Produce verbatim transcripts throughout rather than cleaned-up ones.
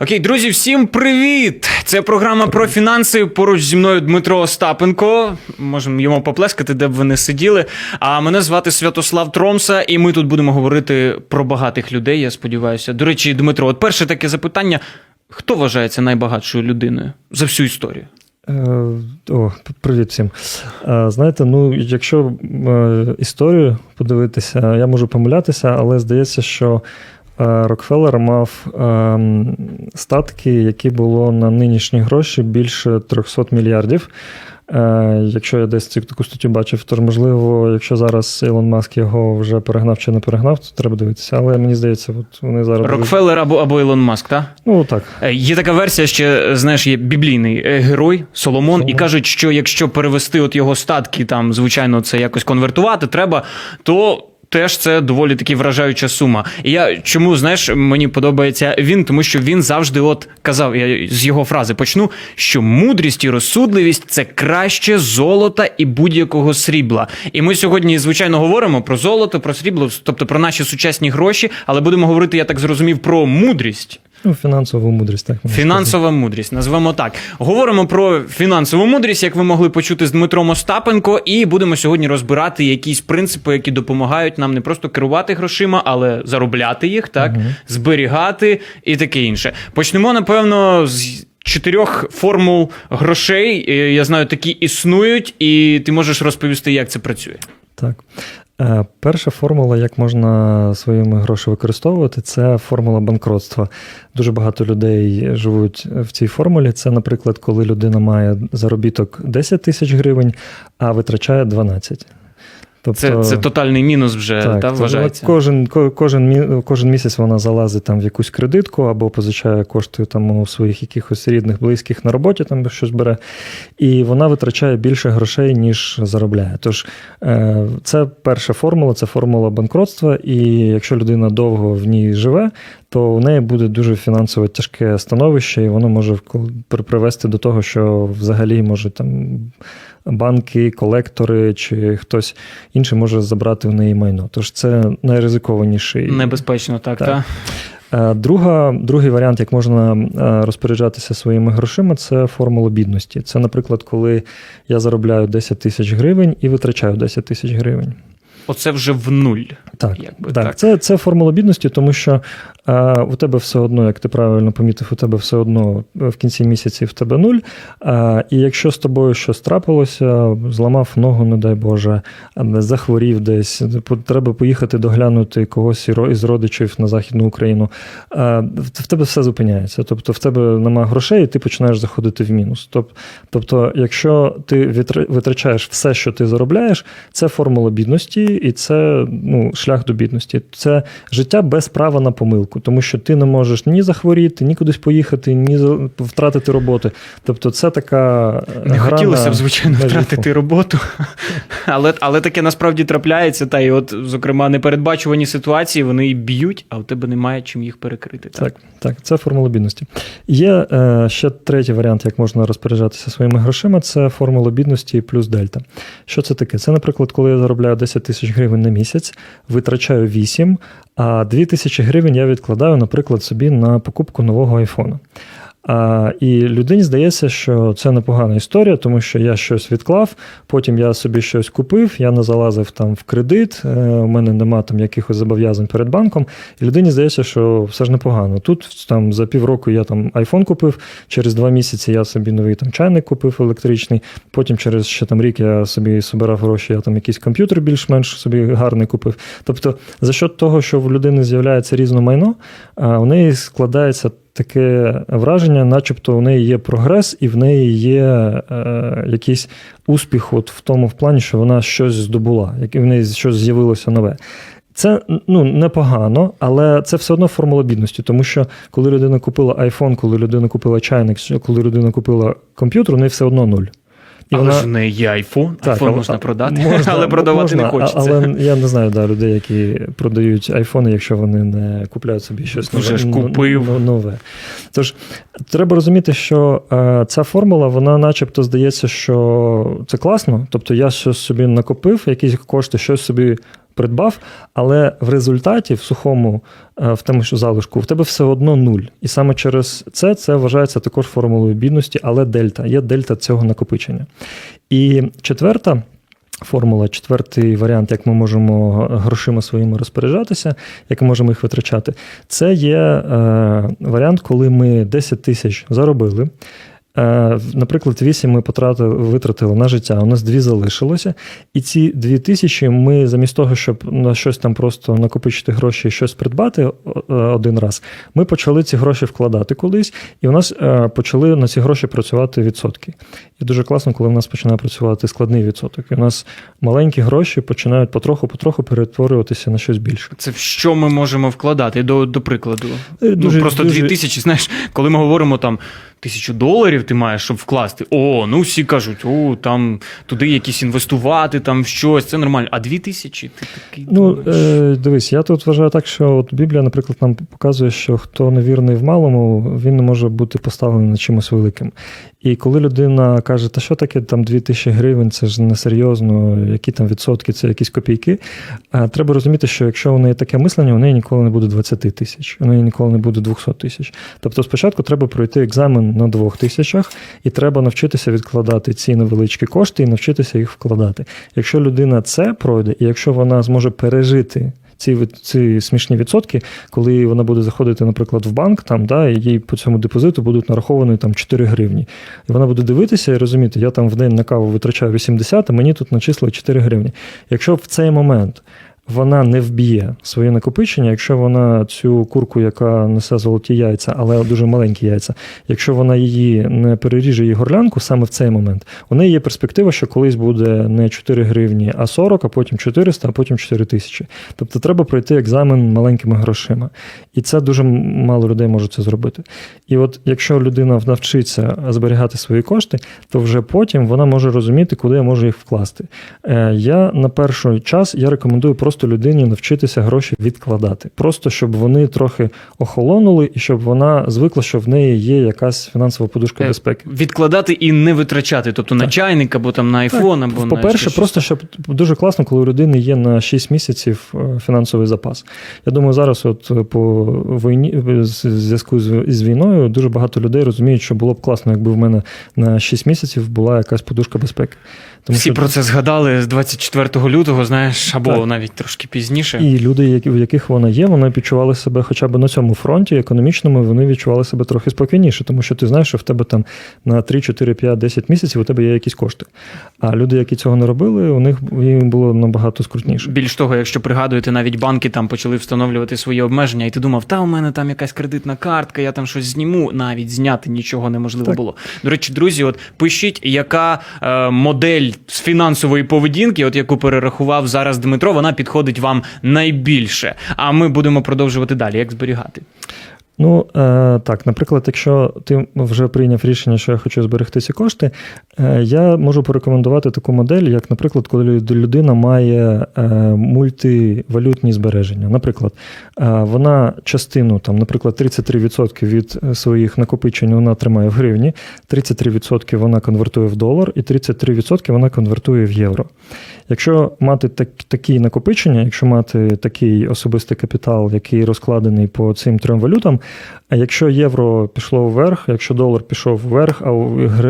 Окей, друзі, всім привіт! Це програма про фінанси. Поруч зі мною Дмитро Остапенко. Можемо йому поплескати, де б ви не сиділи. А мене звати Святослав Тромса, і ми тут будемо говорити про багатих людей, я сподіваюся. До речі, Дмитро, от перше таке запитання. Хто вважається найбагатшою людиною за всю історію? О, привіт всім. Знаєте, ну, якщо історію подивитися, я можу помилятися, але здається, що Рокфеллер мав статки, які було на нинішні гроші більше триста мільярдів. Якщо я десь цю таку статтю бачив, то можливо, якщо зараз Ілон Маск його вже перегнав чи не перегнав, то треба дивитися. Але мені здається, от вони зараз... Рокфеллер або, або Ілон Маск, так? Ну, так. Є така версія, ще, знаєш, є біблійний герой Соломон, Соломон. І кажуть, що якщо перевести от його статки, там, звичайно, це якось конвертувати треба, то... Теж це доволі таки вражаюча сума. І я, чому, знаєш, мені подобається він, тому що він завжди от казав, я з його фрази почну, що мудрість і розсудливість – це краще золота і будь-якого срібла. І ми сьогодні, звичайно, говоримо про золото, про срібло, тобто про наші сучасні гроші, але будемо говорити, я так зрозумів, про мудрість. Ну, фінансову мудрість, так. Фінансова сказати. Мудрість, назвемо так. Говоримо про фінансову мудрість, як ви могли почути з Дмитром Остапенко, і будемо сьогодні розбирати якісь принципи, які допомагають нам не просто керувати грошима, але заробляти їх, так, угу. зберігати і таке інше. Почнемо, напевно, з чотирьох формул грошей. Я знаю, такі існують, і ти можеш розповісти, як це працює. Так. Перша формула, як можна своїми гроші використовувати, це формула банкротства. Дуже багато людей живуть в цій формулі. Це, наприклад, коли людина має заробіток десять тисяч гривень, а витрачає дванадцять. Тобто, це, це тотальний мінус вже, так, та, вважається? Кожен, кожен, кожен місяць вона залазить там в якусь кредитку або позичає кошти там, у своїх якихось рідних, близьких на роботі, там щось бере, і вона витрачає більше грошей, ніж заробляє. Тож це перша формула, це формула банкротства, і якщо людина довго в ній живе, то у неї буде дуже фінансово тяжке становище, і воно може привести до того, що взагалі може там... банки, колектори чи хтось інший може забрати в неї майно. Тож це найризикованіший. Небезпечно, так, так. Та? Друга, другий варіант, як можна розпоряджатися своїми грошима, це формула бідності. Це, наприклад, коли я заробляю десять тисяч гривень і витрачаю десять тисяч гривень. Оце вже в нуль. Так, якби, так. так. Це, це формула бідності, тому що а, у тебе все одно, як ти правильно помітив, у тебе все одно в кінці місяці в тебе нуль. А, і якщо з тобою щось трапилося, зламав ногу, не дай Боже, захворів десь, треба поїхати доглянути когось із родичів на Західну Україну, а, в тебе все зупиняється. Тобто в тебе немає грошей, і ти починаєш заходити в мінус. Тобто, якщо ти витрачаєш все, що ти заробляєш, це формула бідності, і це, ну, шлях до бідності. Це життя без права на помилку, тому що ти не можеш ні захворіти, ні кудись поїхати, ні втратити роботи. Тобто це така не гра хотілося б, звичайно, втратити роботу, але, але таке насправді трапляється, та і от, зокрема, непередбачувані ситуації, вони і б'ють, а у тебе немає чим їх перекрити. Так, так, так, це формула бідності. Є е, ще третій варіант, як можна розпоряджатися своїми грошима, це формула бідності плюс дельта. Що це таке? Це, наприклад, коли я заробляю десять тисяч гривень на місяць, витрачаю вісім, а дві тисячі гривень я відкладаю, наприклад, собі на покупку нового айфона. А, і людині здається, що це непогана історія, тому що я щось відклав, потім я собі щось купив, я не залазив там в кредит, у мене нема там якихось зобов'язань перед банком, і людині здається, що все ж непогано. Тут там за півроку я там айфон купив, через два місяці я собі новий там чайник купив електричний, потім через ще там рік я собі збирав гроші, я там якийсь комп'ютер більш-менш собі гарний купив. Тобто за счет того, що в людини з'являється різне майно, у неї складається таке враження, начебто у неї є прогрес і в неї є е, якийсь успіх от в тому в плані, що вона щось здобула, як і в неї щось з'явилося нове. Це, ну, непогано, але це все одно формула бідності, тому що коли людина купила айфон, коли людина купила чайник, коли людина купила комп'ютер, у неї все одно нуль. І але вона... ж не є айфон, так, айфон але, можна продати, можна, але продавати можна, не хочеться. Але я не знаю, да, людей, які продають айфони, якщо вони не купляють собі щось нове, купив. нове. Тож, треба розуміти, що е, ця формула, вона начебто здається, що це класно, тобто я щось собі накопив, якісь кошти, щось собі придбав, але в результаті, в сухому, в тому, що залишку, в тебе все одно нуль. І саме через це, це вважається також формулою бідності, але дельта. Є дельта цього накопичення. І четверта формула, четвертий варіант, як ми можемо грошима своїми розпоряджатися, як ми можемо їх витрачати, це є е, варіант, коли ми десять тисяч заробили, е, наприклад, вісім ми потратили, витратили на життя, у нас дві залишилося, і ці дві тисячі ми замість того, щоб на щось там просто накопичити гроші і щось придбати один раз, ми почали ці гроші вкладати кудись, і у нас е, почали на ці гроші працювати відсотки. І дуже класно, коли в нас починає працювати складний відсоток. І у нас маленькі гроші починають потроху-потроху перетворюватися на щось більше. Це в що ми можемо вкладати, до, до прикладу? Дуже, ну, просто дві дуже... тисячі, знаєш, коли ми говоримо там тисячу доларів ти маєш, щоб вкласти, о, ну всі кажуть, о, там туди якісь інвестувати, там в щось, це нормально. А дві тисячі? Ти такий, ну, е, дивись, я тут вважаю так, що от Біблія, наприклад, нам показує, що хто невірний в малому, він не може бути поставлений на чимось великим. І коли людина каже, та що таке там дві тисячі гривень, це ж несерйозно, які там відсотки, це якісь копійки. А треба розуміти, що якщо у неї таке мислення, у неї ніколи не буде двадцять тисяч, у неї ніколи не буде двісті тисяч. Тобто спочатку треба пройти екзамен на двох тисячах, і треба навчитися відкладати ці невеличкі кошти і навчитися їх вкладати. Якщо людина це пройде, і якщо вона зможе пережити Ці, ці смішні відсотки, коли вона буде заходити, наприклад, в банк, там, да, і їй по цьому депозиту будуть нараховані там, чотири гривні. І вона буде дивитися і розуміти, я там в день на каву витрачаю вісімдесят, а мені тут начислили чотири гривні. Якщо в цей момент вона не вб'є своє накопичення, якщо вона цю курку, яка несе золоті яйця, але дуже маленькі яйця, якщо вона її не переріже її горлянку саме в цей момент, у неї є перспектива, що колись буде не чотири гривні, а сорок, а потім чотириста, а потім чотири тисячі. Тобто треба пройти екзамен маленькими грошима. І це дуже мало людей може це зробити. І от якщо людина навчиться зберігати свої кошти, то вже потім вона може розуміти, куди я можу їх вкласти. Я на перший час, я рекомендую просто Просто людині навчитися гроші відкладати. Просто, щоб вони трохи охолонули і щоб вона звикла, що в неї є якась фінансова подушка безпеки. Відкладати і не витрачати, тобто так, на чайник або там на айфон, так, або на... По-перше, просто, щоб дуже класно, коли у людини є на шість місяців фінансовий запас. Я думаю, зараз от по війні, в зв'язку з війною, дуже багато людей розуміють, що було б класно, якби в мене на шість місяців була якась подушка безпеки. Тому всі що... про це згадали з двадцять четвертого лютого, знаєш, або так, навіть трошки пізніше. І люди, в яких вона є, вони відчували себе хоча б на цьому фронті економічному, вони відчували себе трохи спокійніше, тому що ти знаєш, що в тебе там на три, чотири, п'ять, десять місяців у тебе є якісь кошти. А люди, які цього не робили, у них їм було набагато скрутніше. Більш того, якщо пригадуєте, навіть банки там почали встановлювати свої обмеження, і ти думав, та у мене там якась кредитна картка, я там щось зніму, навіть зняти нічого неможливо так було. До речі, друзі, от пишіть, яка е, модель з фінансової поведінки, от яку перерахував зараз Дмитро, вона підходить вам найбільше. А ми будемо продовжувати далі. Як зберігати? Ну, так, наприклад, якщо ти вже прийняв рішення, що я хочу зберегти ці кошти, я можу порекомендувати таку модель, як, наприклад, коли людина має мультивалютні збереження. Наприклад, вона частину, там, наприклад, тридцять три відсотки від своїх накопичень вона тримає в гривні, тридцять три відсотки вона конвертує в долар і тридцять три відсотки вона конвертує в євро. Якщо мати так, такі накопичення, якщо мати такий особистий капітал, який розкладений по цим трьом валютам, а якщо євро пішло вверх, якщо долар пішов вверх,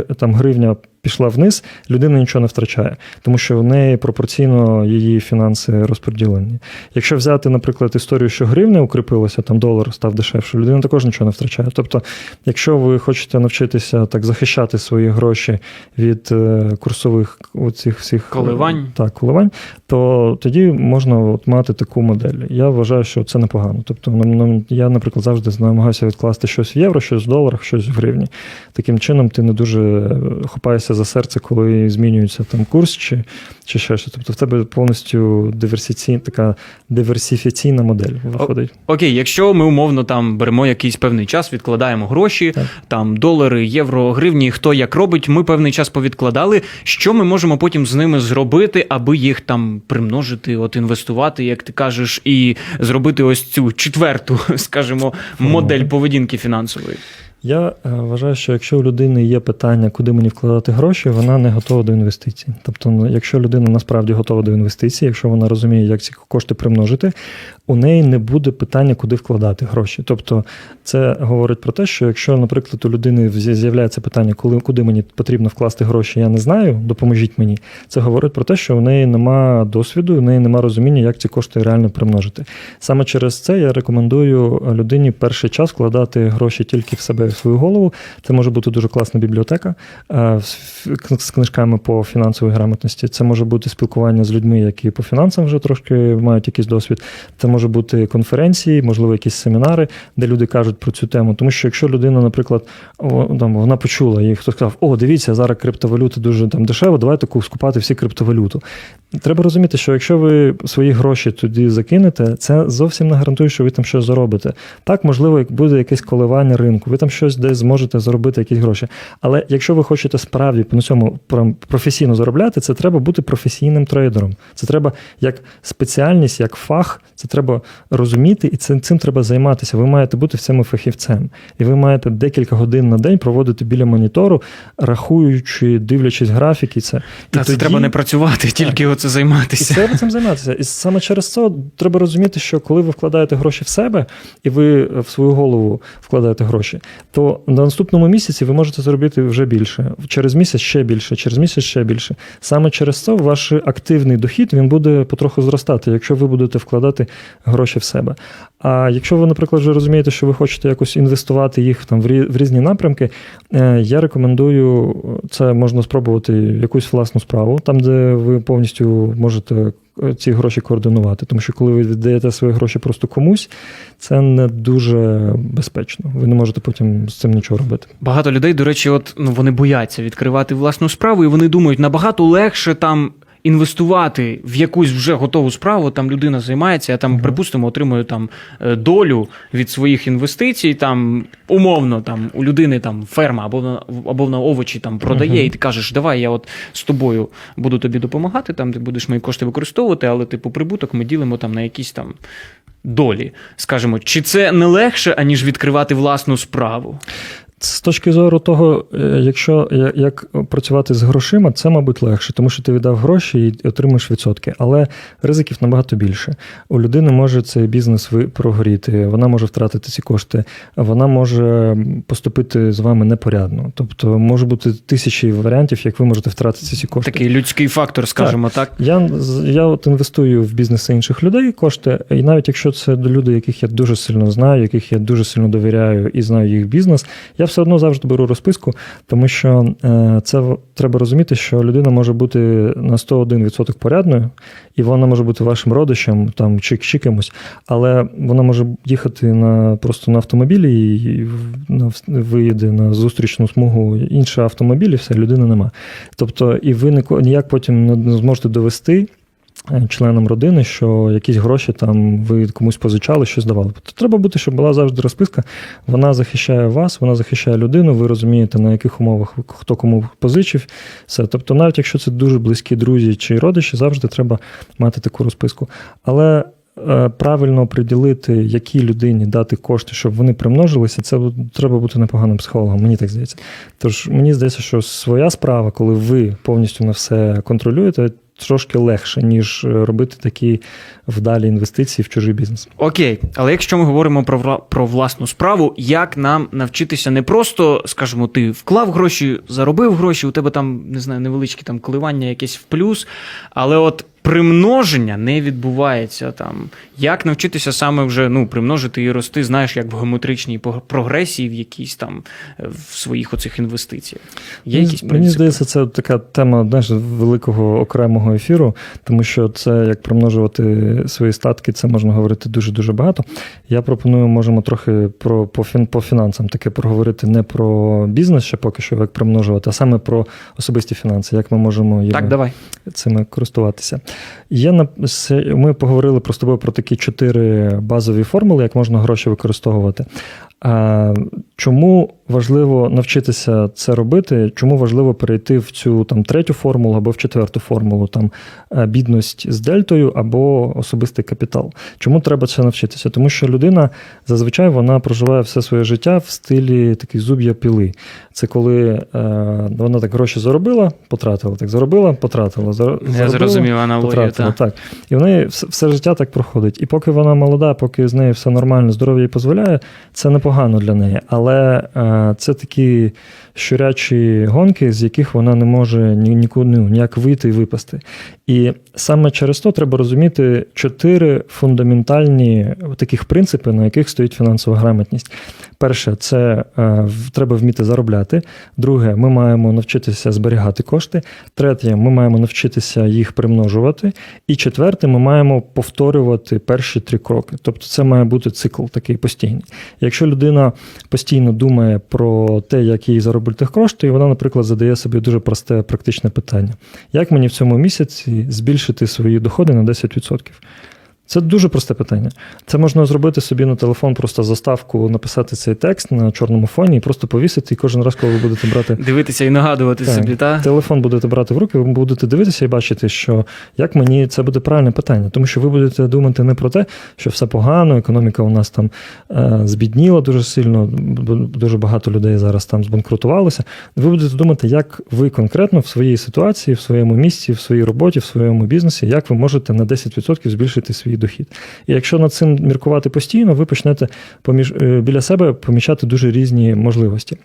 а там гривня пішла вниз, людина нічого не втрачає, тому що в неї пропорційно її фінанси розподілені. Якщо взяти, наприклад, історію, що гривня укріпилася, там долар став дешевше, людина також нічого не втрачає. Тобто, якщо ви хочете навчитися так захищати свої гроші від курсових оцих всіх коливань, так, коливань, то тоді можна от мати таку модель. Я вважаю, що це непогано. Тобто, я, наприклад, завжди намагаюся відкласти щось в євро, щось в доларах, щось в гривні. Таким чином ти не дуже хапаєшся за серце, коли змінюється там курс чи, чи ще щось. Тобто в тебе повністю диверсіційна, така диверсифіційна модель виходить. О, окей, якщо ми умовно там беремо якийсь певний час, відкладаємо гроші, так, там долари, євро, гривні, хто як робить, ми певний час повідкладали. Що ми можемо потім з ними зробити, аби їх там примножити, от інвестувати, як ти кажеш, і зробити ось цю четверту, скажімо, модель поведінки фінансової? Я вважаю, що якщо у людини є питання, куди мені вкладати гроші, вона не готова до інвестицій. Тобто, якщо людина насправді готова до інвестицій, якщо вона розуміє, як ці кошти примножити, у неї не буде питання, куди вкладати гроші. Тобто, це говорить про те, що якщо, наприклад, у людини з'являється питання, коли, куди мені потрібно вкласти гроші, я не знаю, допоможіть мені, це говорить про те, що у неї нема досвіду, у неї нема розуміння, як ці кошти реально примножити. Саме через це я рекомендую людині перший час вкладати гроші тільки в себе, в свою голову. Це може бути дуже класна бібліотека з книжками по фінансовій грамотності, це може бути спілкування з людьми, які по фінансам вже трошки мають якийсь досвід, це може бути конференції, можливо, якісь семінари, де люди кажуть про цю тему. Тому що якщо людина, наприклад, там, вона почула, і хтось сказав, о, дивіться, зараз криптовалюта дуже там дешево, давайте скупати всі криптовалюту. Треба розуміти, що якщо ви свої гроші туди закинете, це зовсім не гарантує, що ви там щось заробите. Так, можливо, буде якесь коливання ринку, ви там щось десь зможете заробити якісь гроші. Але якщо ви хочете справді на цьому професійно заробляти, це треба бути професійним трейдером. Це треба як спеціальність, як фах, це треба розуміти, і цим, цим треба займатися. Ви маєте бути в цьому фахівцем. І ви маєте декілька годин на день проводити біля монітору, рахуючи, дивлячись графіки. Це. Та, і це тоді... треба не працювати, тільки оце займатися. І треба цим займатися. І саме через це треба розуміти, що коли ви вкладаєте гроші в себе, і ви в свою голову вкладаєте гроші, то на наступному місяці ви можете заробити вже більше. Через місяць ще більше, через місяць ще більше. Саме через це ваш активний дохід, він буде потроху зростати, якщо ви будете вкладати гроші в себе. А якщо ви, наприклад, вже розумієте, що ви хочете якось інвестувати їх там в різні напрямки, я рекомендую, це можна спробувати якусь власну справу, там, де ви повністю можете ці гроші координувати. Тому що коли ви віддаєте свої гроші просто комусь, це не дуже безпечно. Ви не можете потім з цим нічого робити. Багато людей, до речі, от ну, вони бояться відкривати власну справу, і вони думають, набагато легше там інвестувати в якусь вже готову справу, там людина займається, я там, припустимо, отримую там долю від своїх інвестицій, там, умовно, там, у людини там ферма або на, або на овочі там продає, uh-huh. і ти кажеш, давай я от з тобою буду тобі допомагати, там, ти будеш мої кошти використовувати, але, типу, прибуток ми ділимо там на якісь там долі, скажімо. Чи це не легше, аніж відкривати власну справу? З точки зору того, якщо як працювати з грошима, це, мабуть, легше, тому що ти віддав гроші і отримаєш відсотки, але ризиків набагато більше. У людини може цей бізнес прогоріти, вона може втратити ці кошти, вона може поступити з вами непорядно. Тобто, може бути тисячі варіантів, як ви можете втратити ці кошти. Такий людський фактор, скажімо так. так. Я, я от інвестую в бізнеси інших людей кошти, і навіть якщо це люди, яких я дуже сильно знаю, яких я дуже сильно довіряю і знаю їх бізнес, я все одно завжди беру розписку, тому що це треба розуміти, що людина може бути на сто один відсоток порядною, і вона може бути вашим родичем там, чи, чи кимось, але вона може їхати на, просто на автомобілі і на, виїде на зустрічну смугу іншого автомобіля, все, людини нема. Тобто, і ви ніяк потім не зможете довести членам родини, що якісь гроші там ви комусь позичали, щось давали. То треба бути, щоб була завжди розписка. Вона захищає вас, вона захищає людину, ви розумієте, на яких умовах хто кому позичив. Все. Тобто, навіть якщо це дуже близькі друзі чи родичі, завжди треба мати таку розписку. Але правильно приділити, якій людині дати кошти, щоб вони примножилися, це треба бути непоганим психологом, мені так здається. Тож, мені здається, що своя справа, коли ви повністю на все контролюєте, трошки легше, ніж робити такі вдалі інвестиції в чужий бізнес. Окей, але якщо ми говоримо про, про власну справу, як нам навчитися не просто, скажімо, ти вклав гроші, заробив гроші, у тебе там, не знаю, невеличкі там коливання якесь в плюс, але от примноження не відбувається там. Як навчитися саме вже, ну, примножити і рости, знаєш, як в геометричній прогресії в якійсь там, в своїх оцих інвестиціях? Є якісь принципи? Мені здається, це така тема, знаєш, великого окремого ефіру, тому що це, як примножувати свої статки, це можна говорити дуже-дуже багато. Я пропоную, можемо трохи про, по, фін, по фінансам таке проговорити не про бізнес ще поки що, як примножувати, а саме про особисті фінанси, як ми можемо так, давай. цими користуватися. Є, ми поговорили про з тобою про такі чотири базові формули, як можна гроші використовувати. Чому важливо навчитися це робити? Чому важливо перейти в цю там, третю формулу або в четверту формулу? Там, бідність з дельтою або особистий капітал. Чому треба це навчитися? Тому що людина, зазвичай, вона проживає все своє життя в стилі такий зуб'я піли. Це коли е, вона так гроші заробила, потратила, так заробила, потратила, заробила, Я зрозуміла, аналогія, потратила. Та. Так. І в неї все, все життя так проходить. І поки вона молода, поки з нею все нормально, здоров'я їй дозволяє, це непогано для неї. Але е, це такі щурячі гонки, з яких вона не може ні, ніку, ну, ніяк вийти і випасти. І саме через то треба розуміти чотири фундаментальні таких принципи, на яких стоїть фінансова грамотність. Перше, це е, треба вміти заробляти. Друге, ми маємо навчитися зберігати кошти. Третє, ми маємо навчитися їх примножувати. І четверте, ми маємо повторювати перші три кроки. Тобто це має бути цикл такий постійний. Якщо людина постійно думає про те, як їй заробити кошти, і вона, наприклад, задає собі дуже просте практичне питання. Як мені в цьому місяці збільшити свої доходи на десять відсотків? Це дуже просте питання. Це можна зробити собі на телефон, просто заставку, написати цей текст на чорному фоні і просто повісити, і кожен раз, коли ви будете брати... Дивитися і нагадувати так, собі, так? Телефон будете брати в руки, ви будете дивитися і бачити, що як мені... Це буде правильне питання, тому що ви будете думати не про те, що все погано, економіка у нас там е, збідніла дуже сильно, дуже багато людей зараз там збанкрутувалося. Ви будете думати, як ви конкретно в своїй ситуації, в своєму місці, в своїй роботі, в своєму бізнесі, як ви можете на десять відсотків збільшити свій дохід. І якщо над цим міркувати постійно, ви почнете поміж, біля себе помічати дуже різні можливості.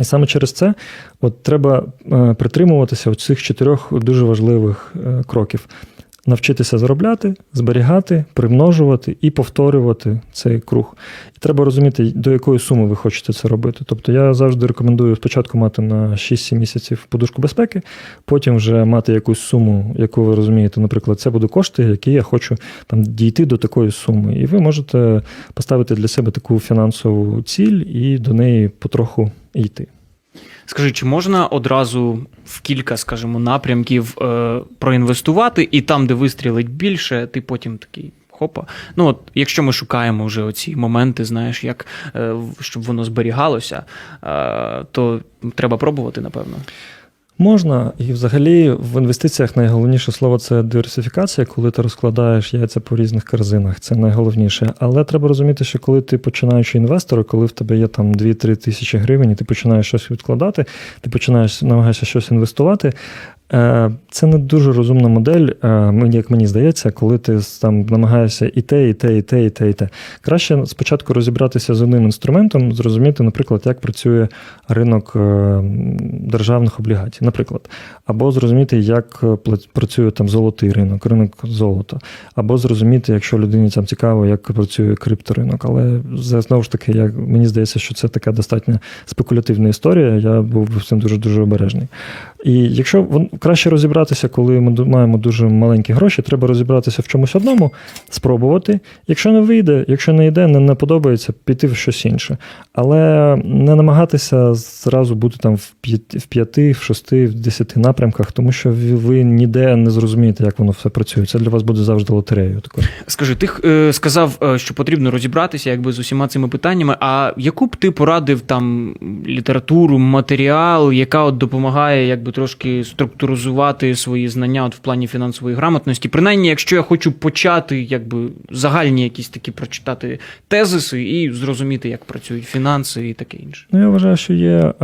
І саме через це от, треба притримуватися цих чотирьох дуже важливих кроків. Навчитися заробляти, зберігати, примножувати і повторювати цей круг. І треба розуміти, до якої суми ви хочете це робити. Тобто я завжди рекомендую спочатку мати на шість-сім місяців подушку безпеки, потім вже мати якусь суму, яку ви розумієте, наприклад, це будуть кошти, які я хочу там, дійти до такої суми. І ви можете поставити для себе таку фінансову ціль і до неї потроху йти. Скажи, чи можна одразу в кілька, скажімо, напрямків е, проінвестувати, і там, де вистрілить більше, ти потім такий хопа. Ну, от, якщо ми шукаємо вже оці моменти, знаєш, як, е, щоб воно зберігалося, е, то треба пробувати, напевно. Можна. І взагалі в інвестиціях найголовніше слово – це диверсифікація, коли ти розкладаєш яйця по різних корзинах. Це найголовніше. Але треба розуміти, що коли ти починаючий інвестор, коли в тебе є там дві-три тисячі гривень, і ти починаєш щось відкладати, ти починаєш намагатися щось інвестувати, це не дуже розумна модель, як мені здається, коли ти там намагаєшся і те, і те, і те, і те, і те. Краще спочатку розібратися з одним інструментом, зрозуміти, наприклад, як працює ринок державних облігацій, наприклад. Або зрозуміти, як працює там золотий ринок, ринок золота. Або зрозуміти, якщо людині там цікаво, як працює крипторинок. Але, знову ж таки, як, мені здається, що це така достатньо спекулятивна історія, я був з цим дуже-дуже обережний. І якщо вон, краще розібратися, коли ми маємо дуже маленькі гроші, треба розібратися в чомусь одному, спробувати. Якщо не вийде, якщо не йде, не, не подобається, піти в щось інше. Але не намагатися зразу бути там в п'яти, в шести, в десяти напрямках, тому що ви ніде не зрозумієте, як воно все працює. Це для вас буде завжди лотереєю такою. Скажи, ти е, сказав, що потрібно розібратися якби з усіма цими питаннями, а яку б ти порадив там літературу, матеріал, яка от допомагає якби трошки структуризувати свої знання от в плані фінансової грамотності. Принаймні, якщо я хочу почати якби загальні якісь такі прочитати тезиси і зрозуміти, як працюють фінанси і таке інше. Ну, я вважаю, що є,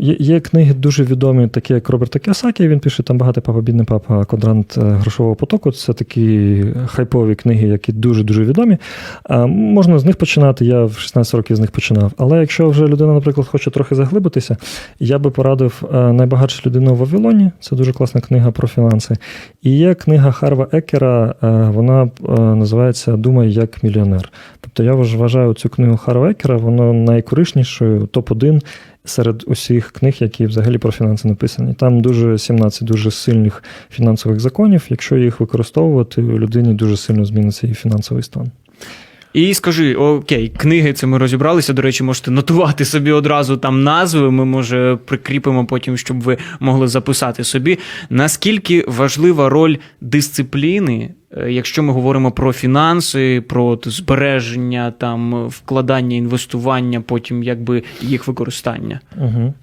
є, є книги дуже відомі, такі як Роберта Кіасакі, він пише там «Багатий папа, бідний папа, квадрант грошового потоку». Це такі хайпові книги, які дуже-дуже відомі. Можна з них починати, я в шістнадцять років з них починав. Але якщо вже людина, наприклад, хоче трохи заглибитися, я би порадив «Найбагатша людина у Вавилоні». Це дуже класна книга про фінанси. І є книга Харва Екера, вона називається «Думай як мільйонер». Тобто я вважаю цю книгу Харва Екера, вона найкориснішою, топ один серед усіх книг, які взагалі про фінанси написані. Там дуже сімнадцять дуже сильних фінансових законів. Якщо їх використовувати, людині дуже сильно зміниться її фінансовий стан. І скажи, окей, книги, це ми розібралися, до речі, можете нотувати собі одразу там назви, ми, може, прикріпимо потім, щоб ви могли записати собі. Наскільки важлива роль дисципліни Якщо ми говоримо про фінанси, про збереження, там, вкладання, інвестування, потім якби їх використання. Угу.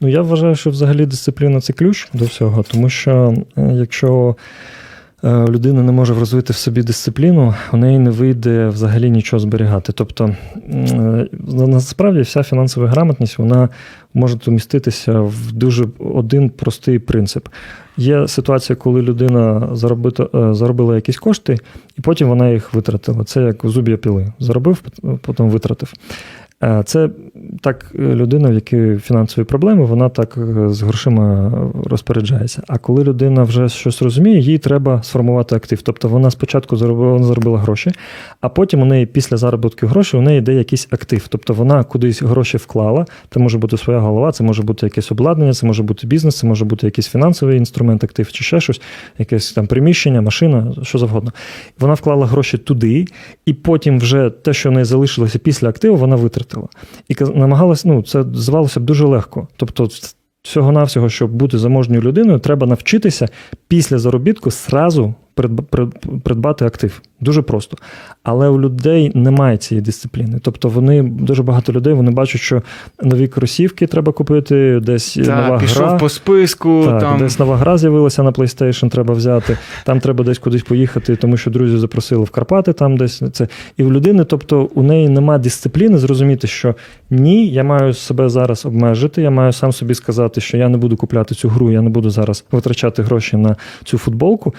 Ну, я вважаю, що взагалі дисципліна – це ключ до всього, тому що якщо людина не може розвити в собі дисципліну, у неї не вийде взагалі нічого зберігати. Тобто, насправді, вся фінансова грамотність, вона може вміститися в дуже один простий принцип. Є ситуація, коли людина заробила, заробила якісь кошти, і потім вона їх витратила. Це як зуб'я піли. Заробив, потім витратив. Це так людина, в якій фінансові проблеми, вона так з грошима розпоряджається. А коли людина вже щось розуміє, їй треба сформувати актив. Тобто вона спочатку заробила, вона заробила гроші, а потім у неї після заробітку грошей у неї йде якийсь актив. Тобто вона кудись гроші вклала, це може бути своя голова, це може бути якесь обладнання, це може бути бізнес, це може бути якийсь фінансовий інструмент, актив чи ще щось, якесь там приміщення, машина, що завгодно. Вона вклала гроші туди, і потім вже те, що в неї залишилося після активу, вона витратила. І намагалася, ну, це звалося б дуже легко. Тобто, всього-навсього, щоб бути заможньою людиною, треба навчитися після заробітку зразу придбати актив. Дуже просто. Але у людей немає цієї дисципліни. Тобто, вони, дуже багато людей, вони бачать, що нові кросівки треба купити, десь так, нова гра. Пішов по списку. Так, там... десь нова гра з'явилася на PlayStation, треба взяти. Там треба десь кудись поїхати, тому що друзі запросили в Карпати, там десь це. І в людини, тобто, у неї немає дисципліни зрозуміти, що ні, я маю себе зараз обмежити, я маю сам собі сказати, що я не буду купляти цю гру, я не буду зараз витрачати гроші на цю футболку,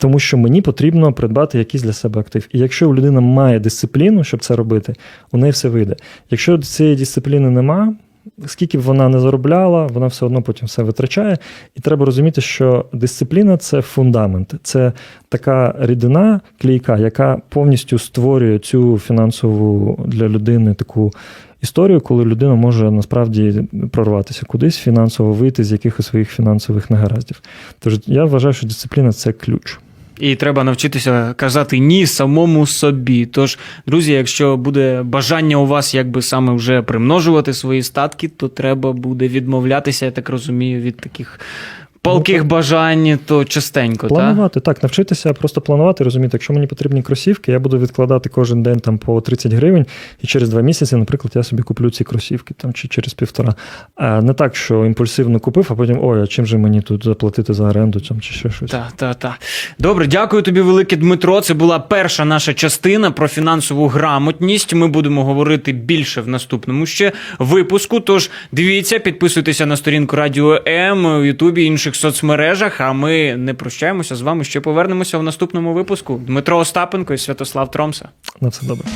тому що мені потрібно придбати якийсь для себе актив. І якщо у людини має дисципліну, щоб це робити, у неї все вийде. Якщо цієї дисципліни нема, скільки б вона не заробляла, вона все одно потім все витрачає. І треба розуміти, що дисципліна – це фундамент, це така рідина клейка, яка повністю створює цю фінансову для людини таку історію, коли людина може насправді прорватися кудись, фінансово вийти з якихось своїх фінансових негараздів. Тож я вважаю, що дисципліна – це ключ. І треба навчитися казати «ні» самому собі. Тож, друзі, якщо буде бажання у вас якби саме вже примножувати свої статки, то треба буде відмовлятися, я так розумію, від таких палких ну, бажань, то частенько. Планувати, та? Так, навчитися просто планувати, розуміти, якщо мені потрібні кросівки, я буду відкладати кожен день там, по тридцять гривень, і через два місяці, наприклад, я собі куплю ці кросівки, там, чи через півтора. А не так, що імпульсивно купив, а потім, ой, а чим же мені тут заплатити за оренду, там, чи ще щось. Так, так, так. Добре, дякую тобі велике, Дмитро. Це була перша наша частина про фінансову грамотність. Ми будемо говорити більше в наступному ще випуску, тож дивіться, підписуйтеся на сторінку Радіо М, в Ютубі, інших соцмережах, а ми не прощаємося з вами, ще повернемося в наступному випуску. Дмитро Остапенко і Святослав Тромса. На все добре.